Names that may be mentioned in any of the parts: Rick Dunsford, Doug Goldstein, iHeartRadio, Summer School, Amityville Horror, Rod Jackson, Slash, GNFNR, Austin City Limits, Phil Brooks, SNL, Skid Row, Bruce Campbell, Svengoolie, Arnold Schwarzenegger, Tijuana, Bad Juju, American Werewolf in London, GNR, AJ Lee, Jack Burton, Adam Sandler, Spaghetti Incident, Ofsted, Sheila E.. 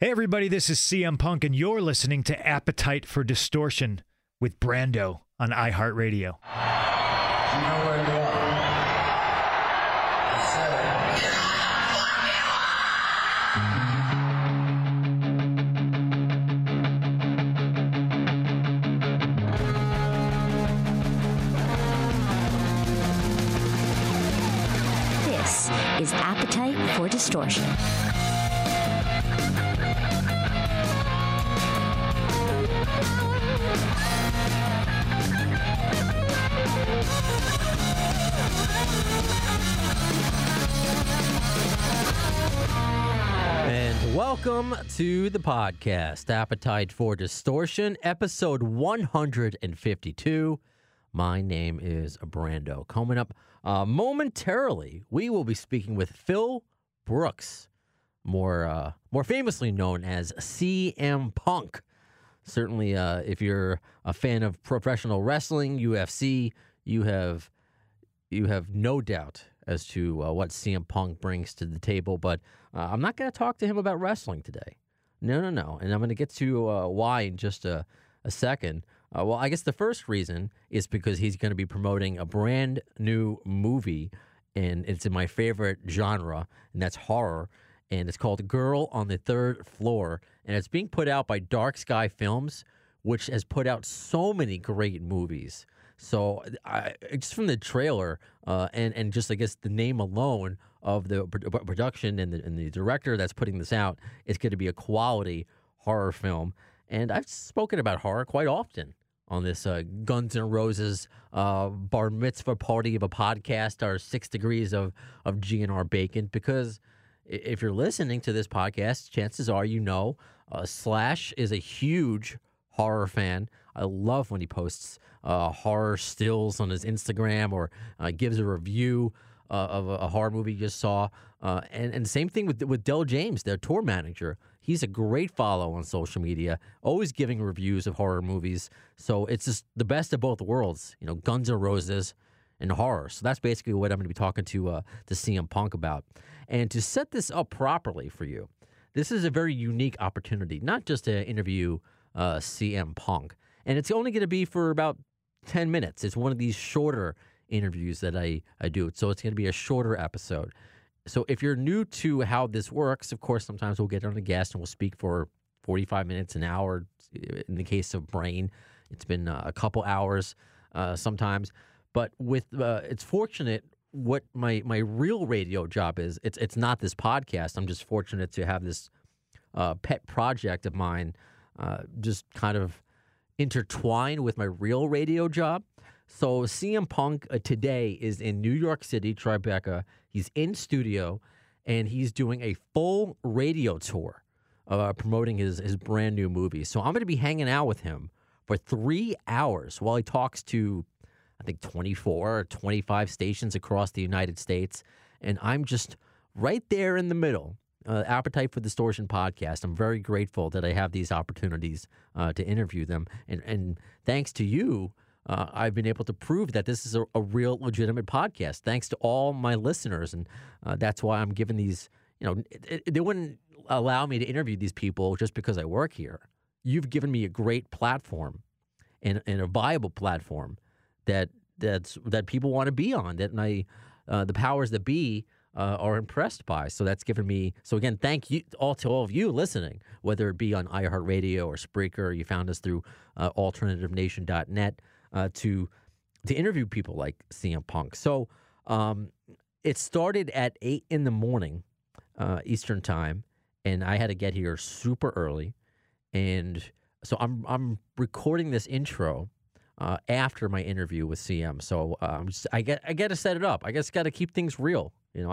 Hey everybody, this is CM Punk, and you're listening to Appetite for Distortion with Brando on iHeartRadio. You know where you are. I said it. This is Appetite for Distortion. And welcome to the podcast, Appetite for Distortion, episode 152. My name is Brando. Coming up momentarily, we will be speaking with Phil Brooks, more famously known as CM Punk. Certainly, if you're a fan of professional wrestling, UFC, you have no doubt as to what CM Punk brings to the table. But I'm not going to talk to him about wrestling today. No. And I'm going to get to why in just a second. Well, I guess the first reason is because he's going to be promoting a brand new movie, and it's in my favorite genre, and that's horror. And it's called Girl on the Third Floor, and it's being put out by Dark Sky Films, which has put out so many great movies. So just from the trailer and just, I guess, the name alone of the production and the director that's putting this out, it's going to be a quality horror film. And I've spoken about horror quite often on this Guns N' Roses bar mitzvah party of a podcast, our 6 degrees of GNR bacon, because if you're listening to this podcast, chances are you know Slash is a huge horror fan. I love when he posts horror stills on his Instagram or gives a review of a horror movie you just saw. And same thing with Dell James, their tour manager. He's a great follow on social media, always giving reviews of horror movies. So it's just the best of both worlds, you know, Guns N' Roses and horror. So that's basically what I'm going to be talking to CM Punk about. And to set this up properly for you, this is a very unique opportunity, not just to interview CM Punk. And it's only going to be for about 10 minutes. It's one of these shorter interviews that I do. So it's going to be a shorter episode. So if you're new to how this works, of course, sometimes we'll get on a guest and we'll speak for 45 minutes, an hour. In the case of Brain, it's been a couple hours sometimes. But with it's fortunate what my real radio job is. It's not this podcast. I'm just fortunate to have this pet project of mine just kind of intertwined with my real radio job. So CM Punk today is in New York City, Tribeca. He's in studio, and he's doing a full radio tour promoting his brand new movie. So I'm going to be hanging out with him for 3 hours while he talks to, I think, 24 or 25 stations across the United States, and I'm just right there in the middle. Appetite for Distortion podcast. I'm very grateful that I have these opportunities to interview them, and thanks to you, I've been able to prove that this is a real, legitimate podcast. Thanks to all my listeners, and that's why I'm giving these. You know, they wouldn't allow me to interview these people just because I work here. You've given me a great platform, and a viable platform that people want to be on, that the powers that be are impressed by. So that's given me. So again, thank you all to all of you listening, whether it be on iHeartRadio or Spreaker, or you found us through AlternativeNation.net to interview people like CM Punk. So it started at 8 a.m. Eastern time, and I had to get here super early, and so I'm recording this intro after my interview with CM. So I got to set it up. I just got to keep things real. You know,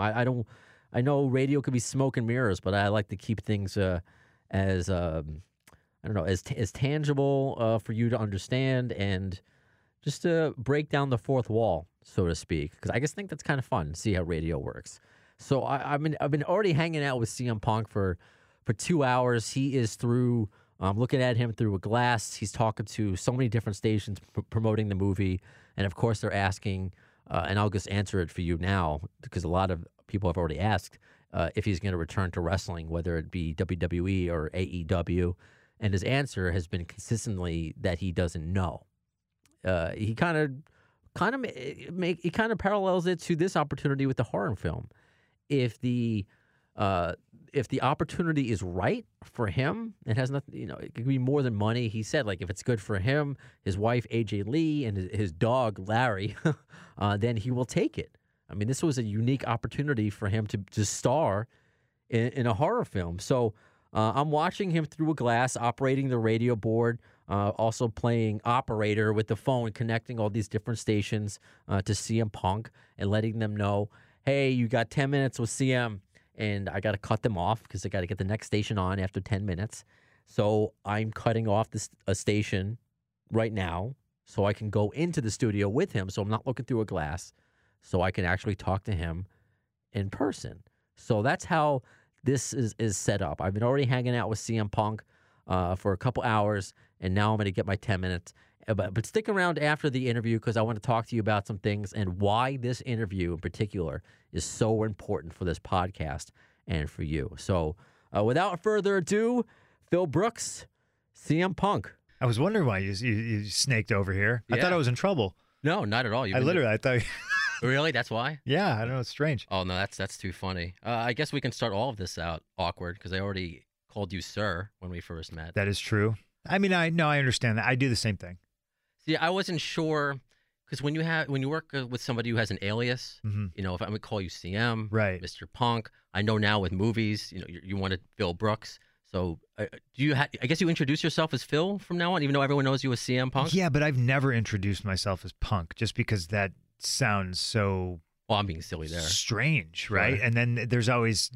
I know radio could be smoke and mirrors, but I like to keep things as tangible for you to understand, and just to break down the fourth wall, so to speak, because I just think that's kind of fun to see how radio works. So I've been already hanging out with CM Punk for 2 hours. He is through. I'm looking at him through a glass. He's talking to so many different stations promoting the movie, and of course they're asking. And I'll just answer it for you now because a lot of people have already asked. if he's going to return to wrestling, whether it be WWE or AEW. And his answer has been consistently that he doesn't know. He kind of parallels it to this opportunity with the horror film. If the opportunity is right for him, it has nothing. You know, it could be more than money. He said, like, if it's good for him, his wife AJ Lee and his dog Larry, then he will take it. I mean, this was a unique opportunity for him to star in a horror film. So I'm watching him through a glass, operating the radio board, also playing operator with the phone, connecting all these different stations to CM Punk and letting them know, hey, you got 10 minutes with CM. And I got to cut them off because I got to get the next station on after 10 minutes. So I'm cutting off a station right now so I can go into the studio with him. So I'm not looking through a glass, so I can actually talk to him in person. So that's how this is set up. I've been already hanging out with CM Punk for a couple hours, and now I'm going to get my 10 minutes. But stick around after the interview because I want to talk to you about some things and why this interview in particular is so important for this podcast and for you. So without further ado, Phil Brooks, CM Punk. I was wondering why you snaked over here. Yeah. I thought I was in trouble. No, not at all. I thought... Really? That's why? Yeah, I don't know. It's strange. Oh, no, that's too funny. I guess we can start all of this out awkward because I already called you sir when we first met. That is true. I mean, I understand that. I do the same thing. Yeah, I wasn't sure because when you work with somebody who has an alias, mm-hmm. you know, if I'm gonna call you CM, right, Mr. Punk. I know now with movies, you know, you wanted Phil Brooks. So I guess you introduce yourself as Phil from now on, even though everyone knows you as CM Punk. Yeah, but I've never introduced myself as Punk just because that sounds so. Well, I'm being silly there. Strange, right? Sure. And then there's always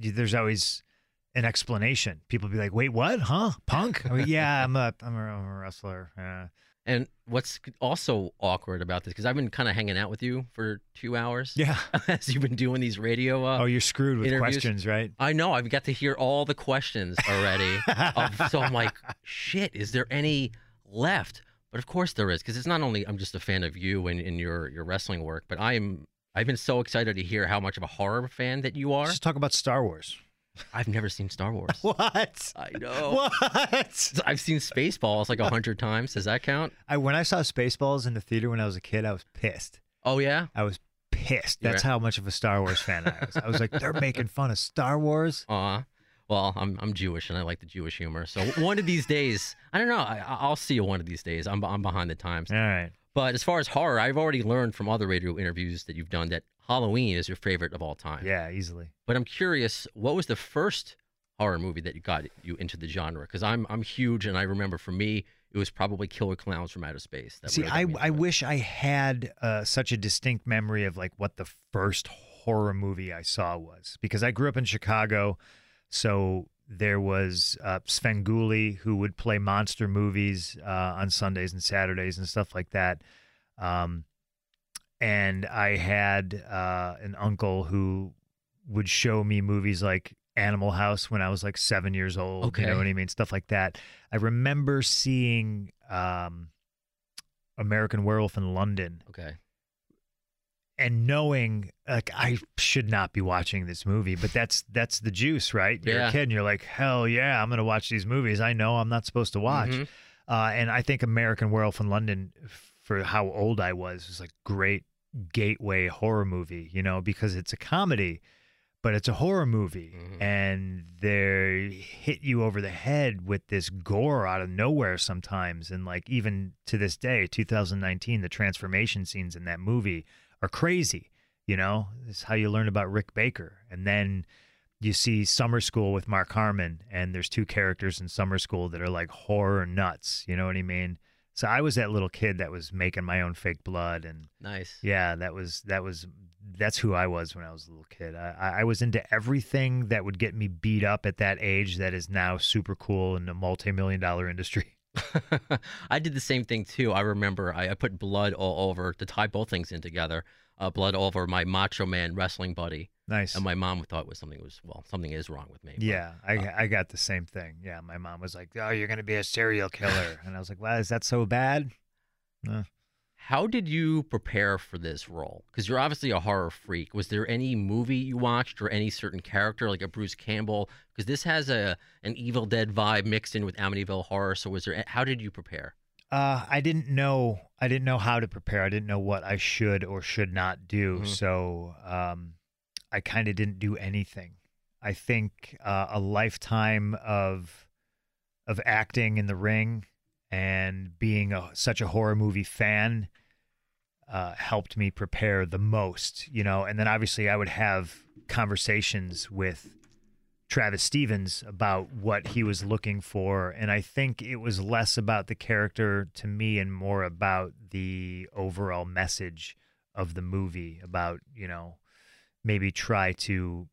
an explanation. People be like, "Wait, what? Huh? Punk? I mean, yeah, I'm a wrestler." And what's also awkward about this, because I've been kind of hanging out with you for 2 hours. Yeah. As you've been doing these radio interviews. Oh, you're screwed with questions, right? I know. I've got to hear all the questions already. So I'm like, shit, is there any left? But of course there is, because it's not only I'm just a fan of you and your wrestling work, but I've been so excited to hear how much of a horror fan that you are. Let's talk about Star Wars. I've never seen Star Wars. What? I know. What? I've seen Spaceballs like 100 times. Does that count? When I saw Spaceballs in the theater when I was a kid, I was pissed. Oh, yeah? I was pissed. That's how much of a Star Wars fan I was. I was like, they're making fun of Star Wars? Well, I'm Jewish, and I like the Jewish humor. So one of these days, I don't know. I'll see you one of these days. I'm behind the times. All right. But as far as horror, I've already learned from other radio interviews that you've done that Halloween is your favorite of all time. Yeah, easily. But I'm curious, what was the first horror movie that got you into the genre? Because I'm huge, and I remember for me, it was probably Killer Clowns from Outer Space. That I wish I had such a distinct memory of like what the first horror movie I saw was. Because I grew up in Chicago, so there was Svengoolie, who would play monster movies on Sundays and Saturdays and stuff like that. And I had an uncle who would show me movies like Animal House when I was like 7 years old. Okay. You know what I mean? Stuff like that. I remember seeing American Werewolf in London. Okay. And knowing, like, I should not be watching this movie, but that's the juice, right? You're a kid and you're like, hell yeah, I'm going to watch these movies I know I'm not supposed to watch. Mm-hmm. And I think American Werewolf in London, for how old I was like great gateway horror movie, you know, because it's a comedy, but it's a horror movie. Mm-hmm. And they hit you over the head with this gore out of nowhere sometimes. And like even to this day, 2019, the transformation scenes in that movie are crazy, you know? This is how you learn about Rick Baker. And then you see Summer School with Mark Harmon, and there's two characters in Summer School that are like horror nuts, you know what I mean? So I was that little kid that was making my own fake blood. And nice. Yeah, that's who I was when I was a little kid. I was into everything that would get me beat up at that age that is now super cool in a multi-million-dollar industry. I did the same thing too. I remember I put blood all over to tie both things in together. Blood all over my Macho Man wrestling buddy. Nice. And my mom thought something is wrong with me. Yeah, but, I got the same thing. Yeah, my mom was like, "Oh, you're gonna be a serial killer," and I was like, "Well, is that so bad?" How did you prepare for this role? Because you're obviously a horror freak. Was there any movie you watched or any certain character, like a Bruce Campbell? Because this has an Evil Dead vibe mixed in with Amityville Horror. So was there? How did you prepare? I didn't know how to prepare. I didn't know what I should or should not do. Mm-hmm. So I kind of didn't do anything. I think a lifetime of acting in the ring and being such a horror movie fan helped me prepare the most, you know. And then obviously I would have conversations with Travis Stevens about what he was looking for. And I think it was less about the character to me and more about the overall message of the movie about, you know, maybe try to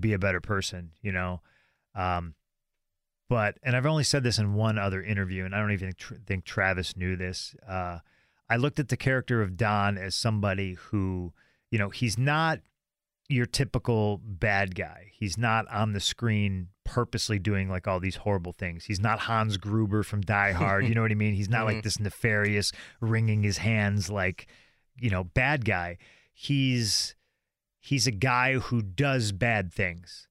be a better person, you know. And I've only said this in one other interview, and I don't even think Travis knew this. I looked at the character of Don as somebody who, you know, he's not your typical bad guy. He's not on the screen purposely doing like all these horrible things. He's not Hans Gruber from Die Hard. You know what I mean? He's not like this nefarious, wringing his hands like, you know, bad guy. He's a guy who does bad things.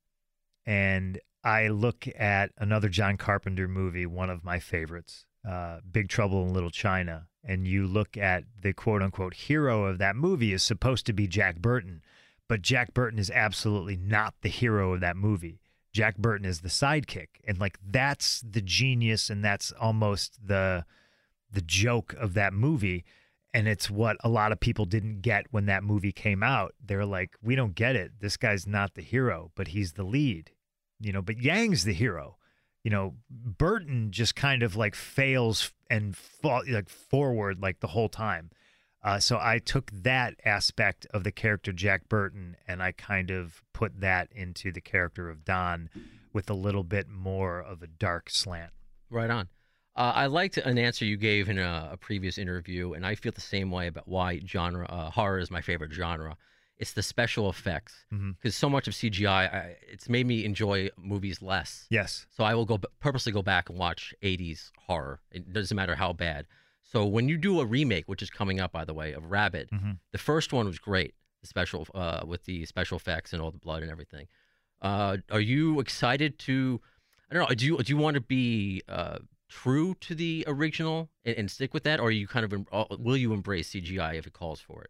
And I look at another John Carpenter movie, one of my favorites, Big Trouble in Little China, and you look at the quote-unquote hero of that movie is supposed to be Jack Burton, but Jack Burton is absolutely not the hero of that movie. Jack Burton is the sidekick, and like that's the genius and that's almost the joke of that movie, and it's what a lot of people didn't get when that movie came out. They're like, we don't get it. This guy's not the hero, but he's the lead. You know, but Yang's the hero. You know, Burton just kind of like fails and forward like the whole time. So I took that aspect of the character Jack Burton and I kind of put that into the character of Don with a little bit more of a dark slant. Right on. I liked an answer you gave in a previous interview, and I feel the same way about why genre horror is my favorite genre. It's the special effects, because so much of CGI, it's made me enjoy movies less. Yes. So I will purposely go back and watch 80s horror. It doesn't matter how bad. So when you do a remake, which is coming up, by the way, of Rabbit, the first one was great, the special with the special effects and all the blood and everything. Are you excited to, I don't know, do you want to be true to the original and stick with that, or are you kind of will you embrace CGI if it calls for it?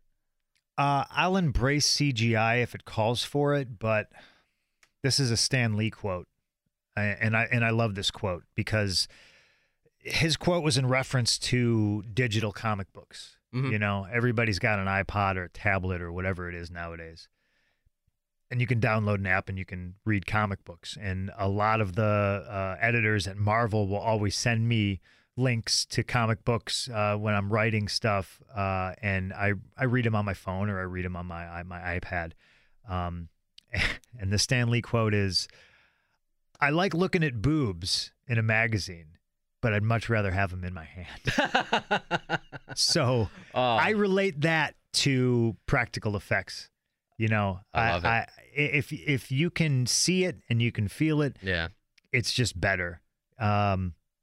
I'll embrace CGI if it calls for it, but this is a Stan Lee quote, and I love this quote because his quote was in reference to digital comic books. You know, everybody's got an iPod or a tablet or whatever it is nowadays, and you can download an app and you can read comic books. And a lot of the editors at Marvel will always send me links to comic books when I'm writing stuff, and I read them on my phone or I read them on my iPad. And the Stan Lee quote is, "I like looking at boobs in a magazine, but I'd much rather have them in my hand." So I relate that to practical effects. You know, I if you can see it and you can feel it, yeah, it's just better.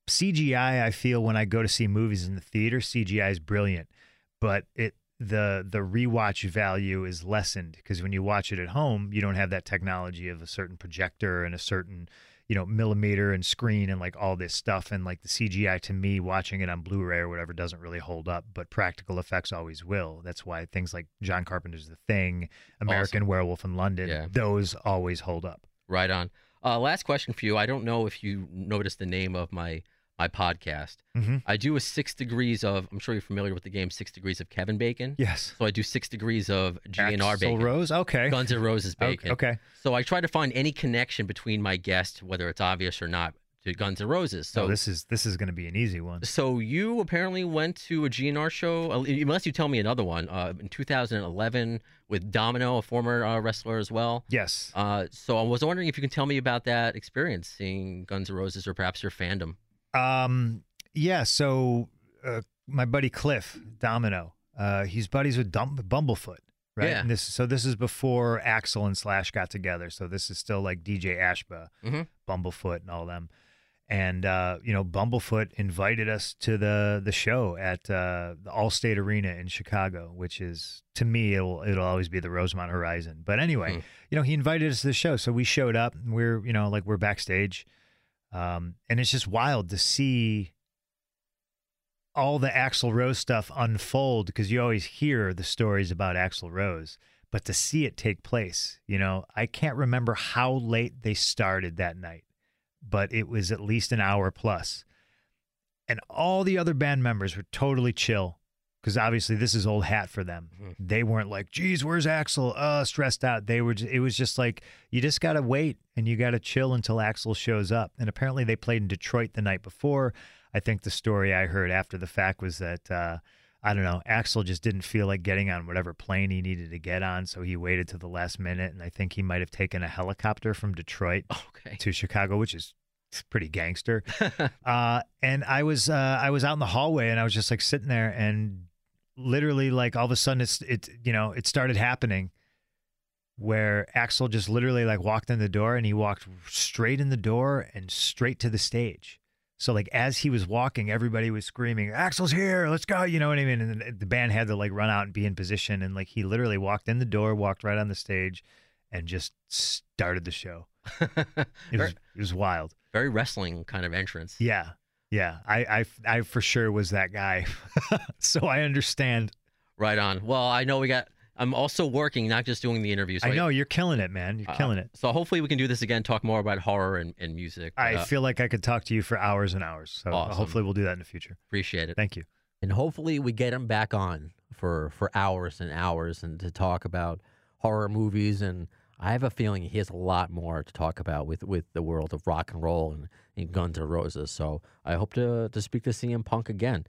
CGI, I feel when I go to see movies in the theater, CGI is brilliant, but the rewatch value is lessened because when you watch it at home, you don't have that technology of a certain projector and a certain, you know, millimeter and screen and like all this stuff. And like the CGI to me, watching it on Blu-ray or whatever doesn't really hold up, but practical effects always will. That's why things like John Carpenter's The Thing, American Werewolf in London, those always hold up. Right on. Last question for you. I don't know if you noticed the name of my podcast. I do a 6 degrees of, I'm sure you're familiar with the game, 6 degrees of Kevin Bacon. Yes. So I do 6 degrees of G&R Bacon. Axl Rose? Okay. Guns N' Roses Bacon. Okay. So I try to find any connection between my guest, whether it's obvious or not, to Guns N' Roses. So this is going to be an easy one. So you apparently went to a G&R show, unless you tell me another one, in 2011 with Domino, a former wrestler as well. Yes. So I was wondering if you can tell me about that experience, seeing Guns N' Roses or perhaps your fandom. Yeah, so my buddy Cliff Domino, he's buddies with Bumblefoot, right? Yeah. And this is before Axl and Slash got together, so this is still like DJ Ashba, Bumblefoot and all them. And, you know, Bumblefoot invited us to the show at the Allstate Arena in Chicago, which is, to me, it'll always be the Rosemont Horizon. But anyway, you know, he invited us to the show. So we showed up and we're, you know, like we're backstage. And it's just wild to see all the Axl Rose stuff unfold, because you always hear the stories about Axl Rose. But to see it take place, you know, I can't remember how late they started that night, but it was at least an hour plus. And all the other band members were totally chill, because obviously this is old hat for them. They weren't like, geez, where's Axl? Stressed out. They were just, it was just like, you just got to wait and you got to chill until Axl shows up. And apparently they played in Detroit the night before. I think the story I heard after the fact was that, I don't know, Axl just didn't feel like getting on whatever plane he needed to get on, so he waited to the last minute, and I think he might have taken a helicopter from Detroit to Chicago, which is pretty gangster. And I was out in the hallway, and I was just like sitting there, and literally like all of a sudden it started happening, where Axl just literally like walked in the door, and he walked straight in the door and straight to the stage. So like as he was walking, everybody was screaming, Axl's here, let's go, you know what I mean? And the band had to like run out and be in position. And like he literally walked in the door, walked right on the stage, and just started the show. It was wild. Very wrestling kind of entrance. Yeah, yeah. I for sure was that guy. So I understand. Right on. Well, I know I'm also working, not just doing the interviews. So I know, you're killing it, man. You're killing it. So hopefully we can do this again, talk more about horror and music. I feel like I could talk to you for hours and hours. So awesome. Hopefully we'll do that in the future. Appreciate it. Thank you. And hopefully we get him back on for hours and hours, and to talk about horror movies. And I have a feeling he has a lot more to talk about with the world of rock and roll and Guns N' Roses. So I hope to speak to CM Punk again.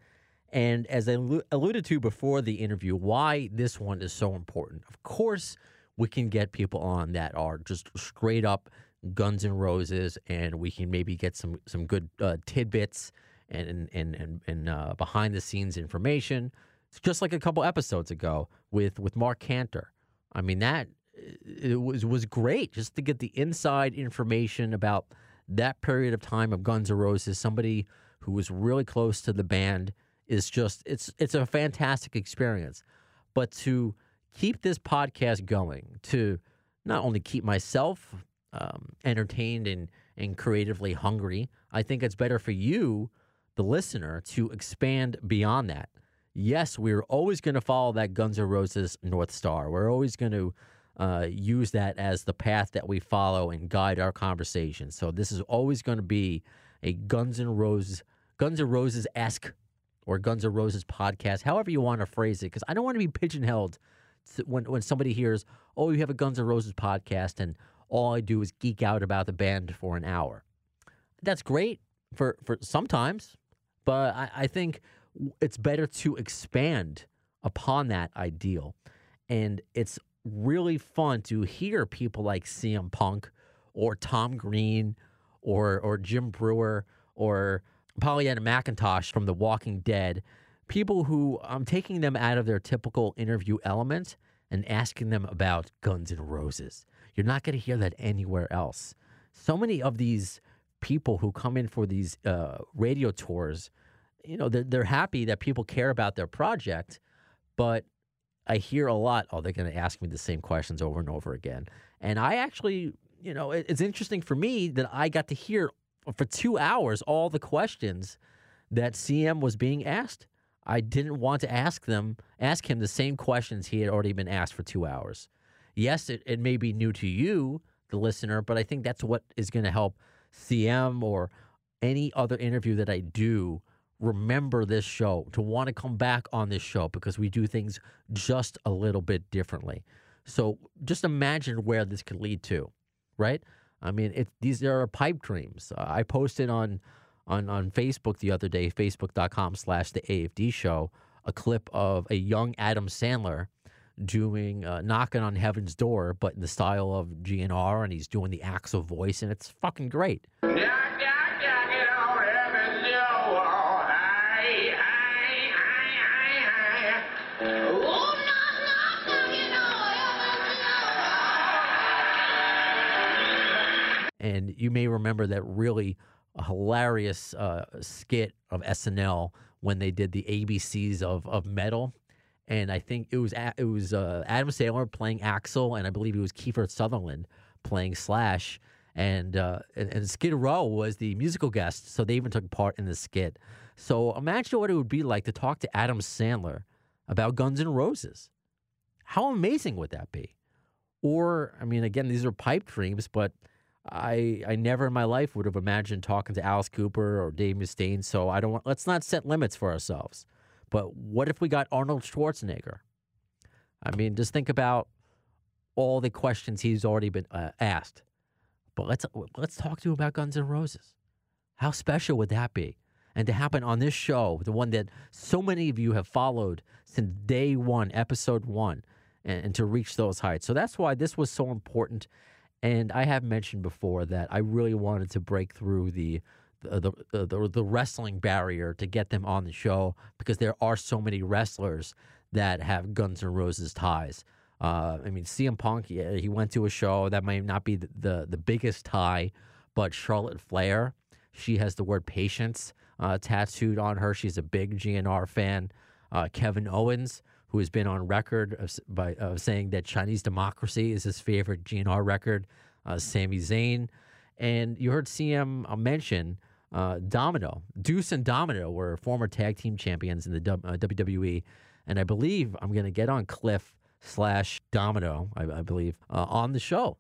And as I alluded to before the interview, why this one is so important. Of course, we can get people on that are just straight up Guns N' Roses, and we can maybe get some good tidbits and behind the scenes information. It's just like a couple episodes ago with Mark Cantor. I mean, that it was great just to get the inside information about that period of time of Guns N' Roses. Somebody who was really close to the band. It's just, it's a fantastic experience. But to keep this podcast going, to not only keep myself entertained and creatively hungry, I think it's better for you, the listener, to expand beyond that. Yes, we're always going to follow that Guns N' Roses North Star. We're always going to use that as the path that we follow and guide our conversation. So this is always going to be a Guns N' Roses-esque or Guns N' Roses podcast, however you want to phrase it, because I don't want to be pigeonholed when somebody hears, oh, you have a Guns N' Roses podcast, and all I do is geek out about the band for an hour. That's great for sometimes, but I think it's better to expand upon that ideal. And it's really fun to hear people like CM Punk or Tom Green or Jim Brewer or Pollyanna McIntosh from The Walking Dead, people who I'm taking them out of their typical interview element and asking them about Guns N' Roses. You're not going to hear that anywhere else. So many of these people who come in for these radio tours, you know, they're happy that people care about their project, but I hear a lot, oh, they're going to ask me the same questions over and over again. And I actually, you know, it's interesting for me that I got to hear for 2 hours all the questions that CM was being asked. I didn't want to ask him the same questions he had already been asked for 2 hours. Yes, it may be new to you, the listener, but I think that's what is going to help CM or any other interview that I do remember this show, to want to come back on this show, because we do things just a little bit differently. So just imagine where this could lead to, right? I mean, these are pipe dreams. I posted on Facebook the other day, facebook.com/theAFD show, a clip of a young Adam Sandler doing Knocking on Heaven's Door, but in the style of GNR, and he's doing the Axl voice, and it's fucking great. Knock, knock, knocking on heaven's door. Aye, aye, aye, aye, aye. And you may remember that really a hilarious skit of SNL when they did the ABCs of metal. And I think it was Adam Sandler playing Axl, and I believe it was Kiefer Sutherland playing Slash. And Skid Row was the musical guest, so they even took part in the skit. So imagine what it would be like to talk to Adam Sandler about Guns N' Roses. How amazing would that be? Or, I mean, again, these are pipe dreams, but I never in my life would have imagined talking to Alice Cooper or Dave Mustaine, so I don't want, let's not set limits for ourselves. But what if we got Arnold Schwarzenegger? I mean, just think about all the questions he's already been asked. But let's talk to him about Guns N' Roses. How special would that be? And to happen on this show, the one that so many of you have followed since day one, episode one, and to reach those heights. So that's why this was so important. And I have mentioned before that I really wanted to break through the wrestling barrier to get them on the show, because there are so many wrestlers that have Guns N' Roses ties. I mean, CM Punk, yeah, he went to a show. That might not be the biggest tie, but Charlotte Flair, she has the word patience tattooed on her. She's a big GNR fan. Kevin Owens, who has been on record by saying that Chinese Democracy is his favorite GNR record. Sami Zayn. And you heard CM mention Domino. Deuce and Domino were former tag team champions in the WWE. And I believe I'm going to get on Cliff/Domino, I believe, on the show.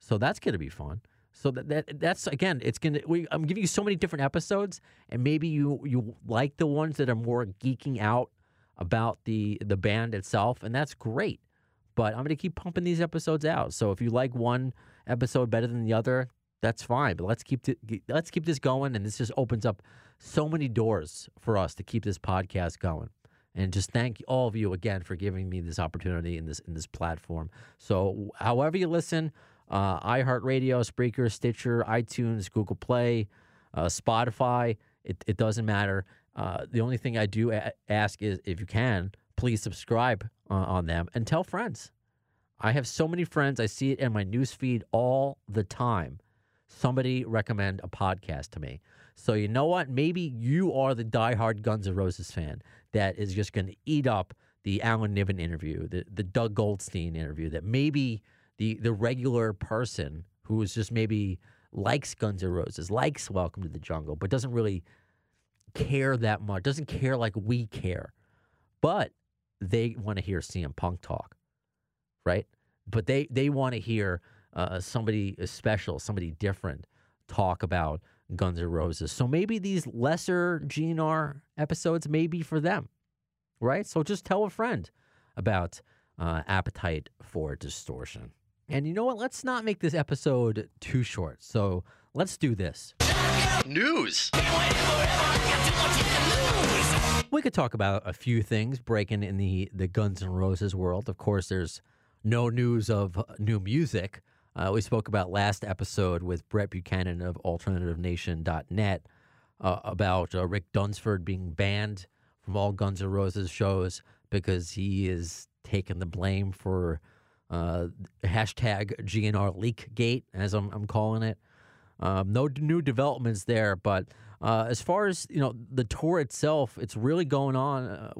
So that's going to be fun. So that's again, it's going to, I'm giving you so many different episodes, and maybe you like the ones that are more geeking out about the band itself, and that's great. But I'm going to keep pumping these episodes out. So if you like one episode better than the other, that's fine. But let's keep this going, and this just opens up so many doors for us to keep this podcast going. And just thank all of you again for giving me this opportunity in this platform. So however you listen, iHeartRadio, Spreaker, Stitcher, iTunes, Google Play, Spotify, it doesn't matter. The only thing I do ask is, if you can, please subscribe on them and tell friends. I have so many friends. I see it in my newsfeed all the time. Somebody recommend a podcast to me. So you know what? Maybe you are the diehard Guns N' Roses fan that is just going to eat up the Alan Niven interview, the Doug Goldstein interview, that maybe the regular person who is just maybe likes Guns N' Roses, likes Welcome to the Jungle, but doesn't really care that much, doesn't care like we care. But they want to hear CM Punk talk, right? But they want to hear somebody special, somebody different talk about Guns N' Roses. So maybe these lesser GNR episodes may be for them, right? So just tell a friend about Appetite for Distortion. And you know what? Let's not make this episode too short. So let's do this. News. We could talk about a few things breaking in the Guns N' Roses world. Of course, there's no news of new music. We spoke about last episode with Brett Buchanan of AlternativeNation.net about Rick Dunsford being banned from all Guns N' Roses shows because he is taking the blame for #GNR Leakgate, as I'm calling it. No new developments there, but as far as, you know, the tour itself, it's really going on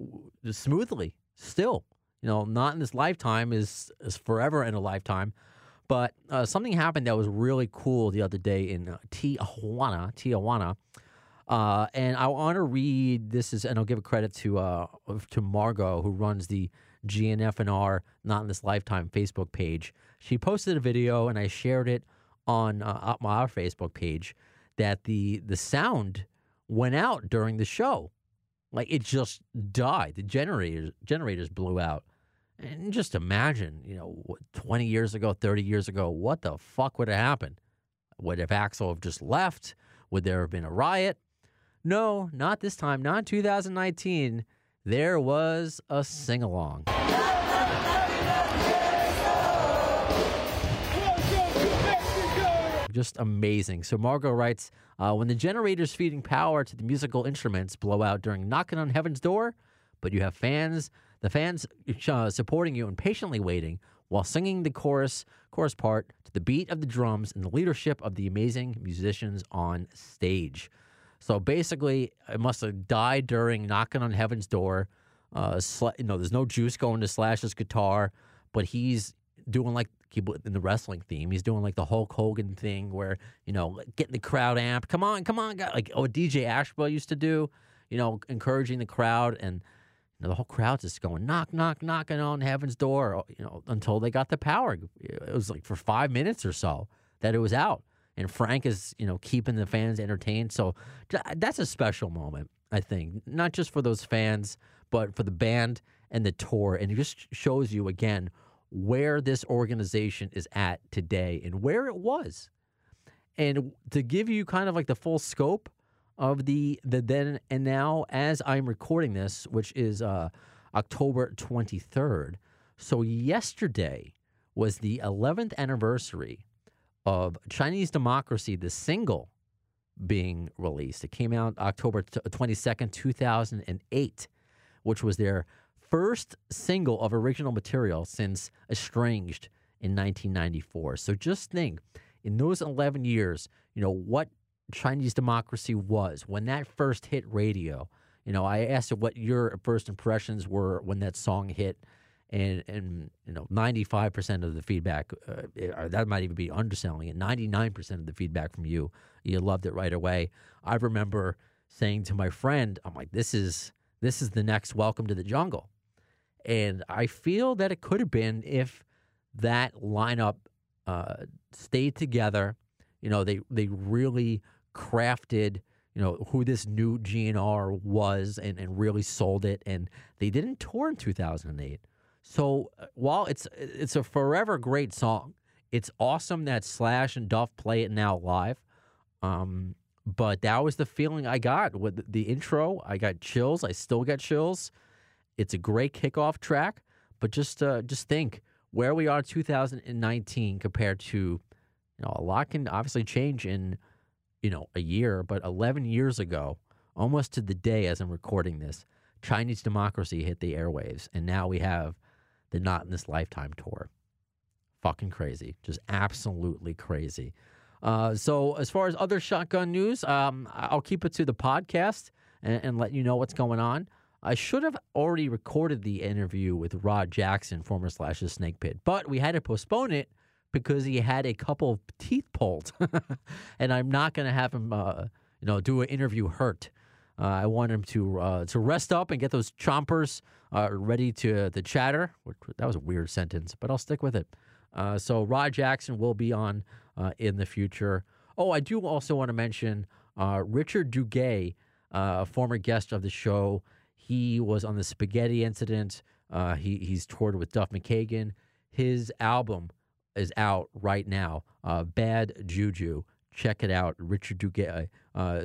smoothly still. You know, not in this lifetime, is forever in a lifetime. But something happened that was really cool the other day in Tijuana. And I want to read this, and I'll give a credit to Margot, who runs the GNFNR Not in This Lifetime Facebook page. She posted a video, and I shared it on our Facebook page, that the sound went out during the show. Like, it just died. The generators blew out. And just imagine, you know, 20 years ago, 30 years ago, what the fuck would have happened? Would have Axl have just left? Would there have been a riot? No, not this time. Not in 2019. There was a sing-along. Just amazing. So Margot writes, when the generators feeding power to the musical instruments blow out during Knocking on Heaven's Door, but you have fans... The fans supporting you and patiently waiting while singing the chorus part to the beat of the drums and the leadership of the amazing musicians on stage. So basically, it must have died during Knocking on Heaven's Door. There's no juice going to Slash's guitar, but he's doing like in the wrestling theme. He's doing like the Hulk Hogan thing where, getting the crowd amped. Come on, come on, guys. Like DJ Ashba used to do, encouraging the crowd. And the whole crowd's just going, knock, knock, knocking on Heaven's Door, until they got the power. It was like for 5 minutes or so that it was out. And Frank is, keeping the fans entertained. So that's a special moment, I think, not just for those fans, but for the band and the tour. And it just shows you, again, where this organization is at today and where it was. And to give you kind of like the full scope of the then and now, as I'm recording this, which is October 23rd. So yesterday was the 11th anniversary of Chinese Democracy, the single, being released. It came out October 22nd, 2008, which was their first single of original material since Estranged in 1994. So just think, in those 11 years, what Chinese Democracy was when that first hit radio. I asked what your first impressions were when that song hit, and 95% of the feedback, or that might even be underselling it, 99% of the feedback from you loved it right away. I remember saying to my friend, I'm like, this is the next Welcome to the Jungle. And I feel that it could have been if that lineup stayed together. They really crafted, who this new GNR was and really sold it. And they didn't tour in 2008. So while it's a forever great song, it's awesome that Slash and Duff play it now live. But that was the feeling I got with the intro. I got chills. I still get chills. It's a great kickoff track, but just think where we are in 2019 compared to, a lot can obviously change in, a year, but 11 years ago, almost to the day as I'm recording this, Chinese Democracy hit the airwaves, and now we have the Not in This Lifetime tour. Fucking crazy. Just absolutely crazy. So as far as other Shotgun news, I'll keep it to the podcast and let you know what's going on. I should have already recorded the interview with Rod Jackson, former Slash's Snake Pit, but we had to postpone it because he had a couple of teeth pulled, and I'm not going to have him, do an interview hurt. I want him to rest up and get those chompers ready to chatter. That was a weird sentence, but I'll stick with it. So Rod Jackson will be on in the future. Oh, I do also want to mention Richard Duguay, a former guest of the show. He was on the Spaghetti Incident. He's toured with Duff McKagan. His album is out right now, Bad Juju. Check it out, Richard Duguay.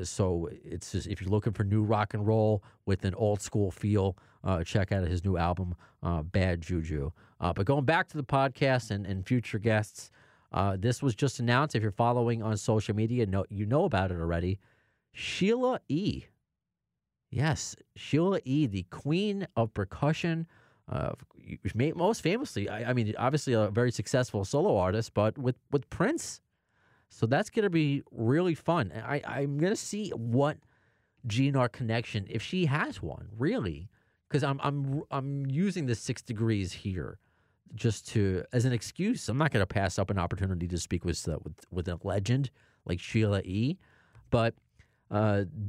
So it's just, if you're looking for new rock and roll with an old school feel, check out his new album, Bad Juju. But going back to the podcast and future guests, this was just announced. If you're following on social media, you know about it already. Sheila E. Yes, Sheila E., the queen of percussion, most famously, I mean, obviously a very successful solo artist, but with Prince. So that's going to be really fun. I'm going to see what GNR connection, if she has one, really, because I'm using the 6 degrees here just as an excuse. I'm not going to pass up an opportunity to speak with a legend like Sheila E., but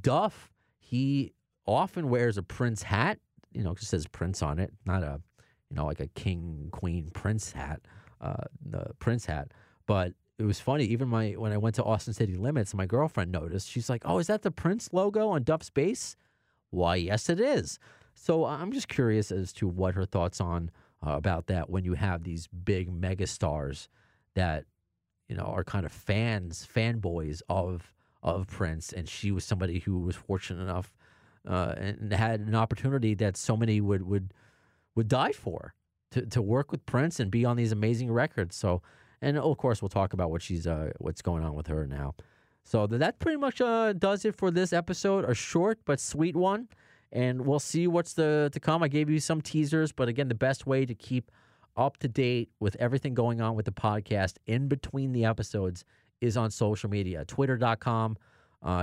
Duff, he often wears a Prince hat, because it says Prince on it, not a, like a king, queen, prince hat, the Prince hat, but it was funny, even when I went to Austin City Limits, my girlfriend noticed. She's like, oh, is that the Prince logo on Duff's bass? Why, yes, it is. So I'm just curious as to what her thoughts on about that when you have these big megastars that, are kind of fanboys of Prince. And she was somebody who was fortunate enough and had an opportunity that so many would die for, to work with Prince and be on these amazing records. So... And, of course, we'll talk about what what's going on with her now. So that pretty much does it for this episode, a short but sweet one. And we'll see what's to come. I gave you some teasers, but, again, the best way to keep up to date with everything going on with the podcast in between the episodes is on social media. Twitter.com.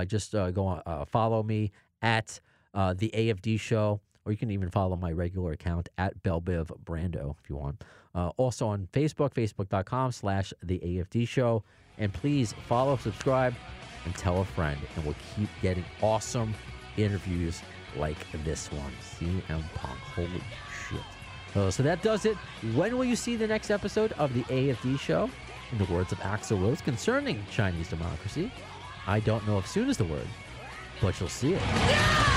Just go follow me at The AFD Show, or you can even follow my regular account at BelbivBrando if you want. Also on Facebook, facebook.com/The AFD Show. And please follow, subscribe, and tell a friend. And we'll keep getting awesome interviews like this one. CM Punk. Holy shit. So that does it. When will you see the next episode of The AFD Show? In the words of Axl Rose concerning Chinese democracy, I don't know if soon is the word, but you'll see it. No!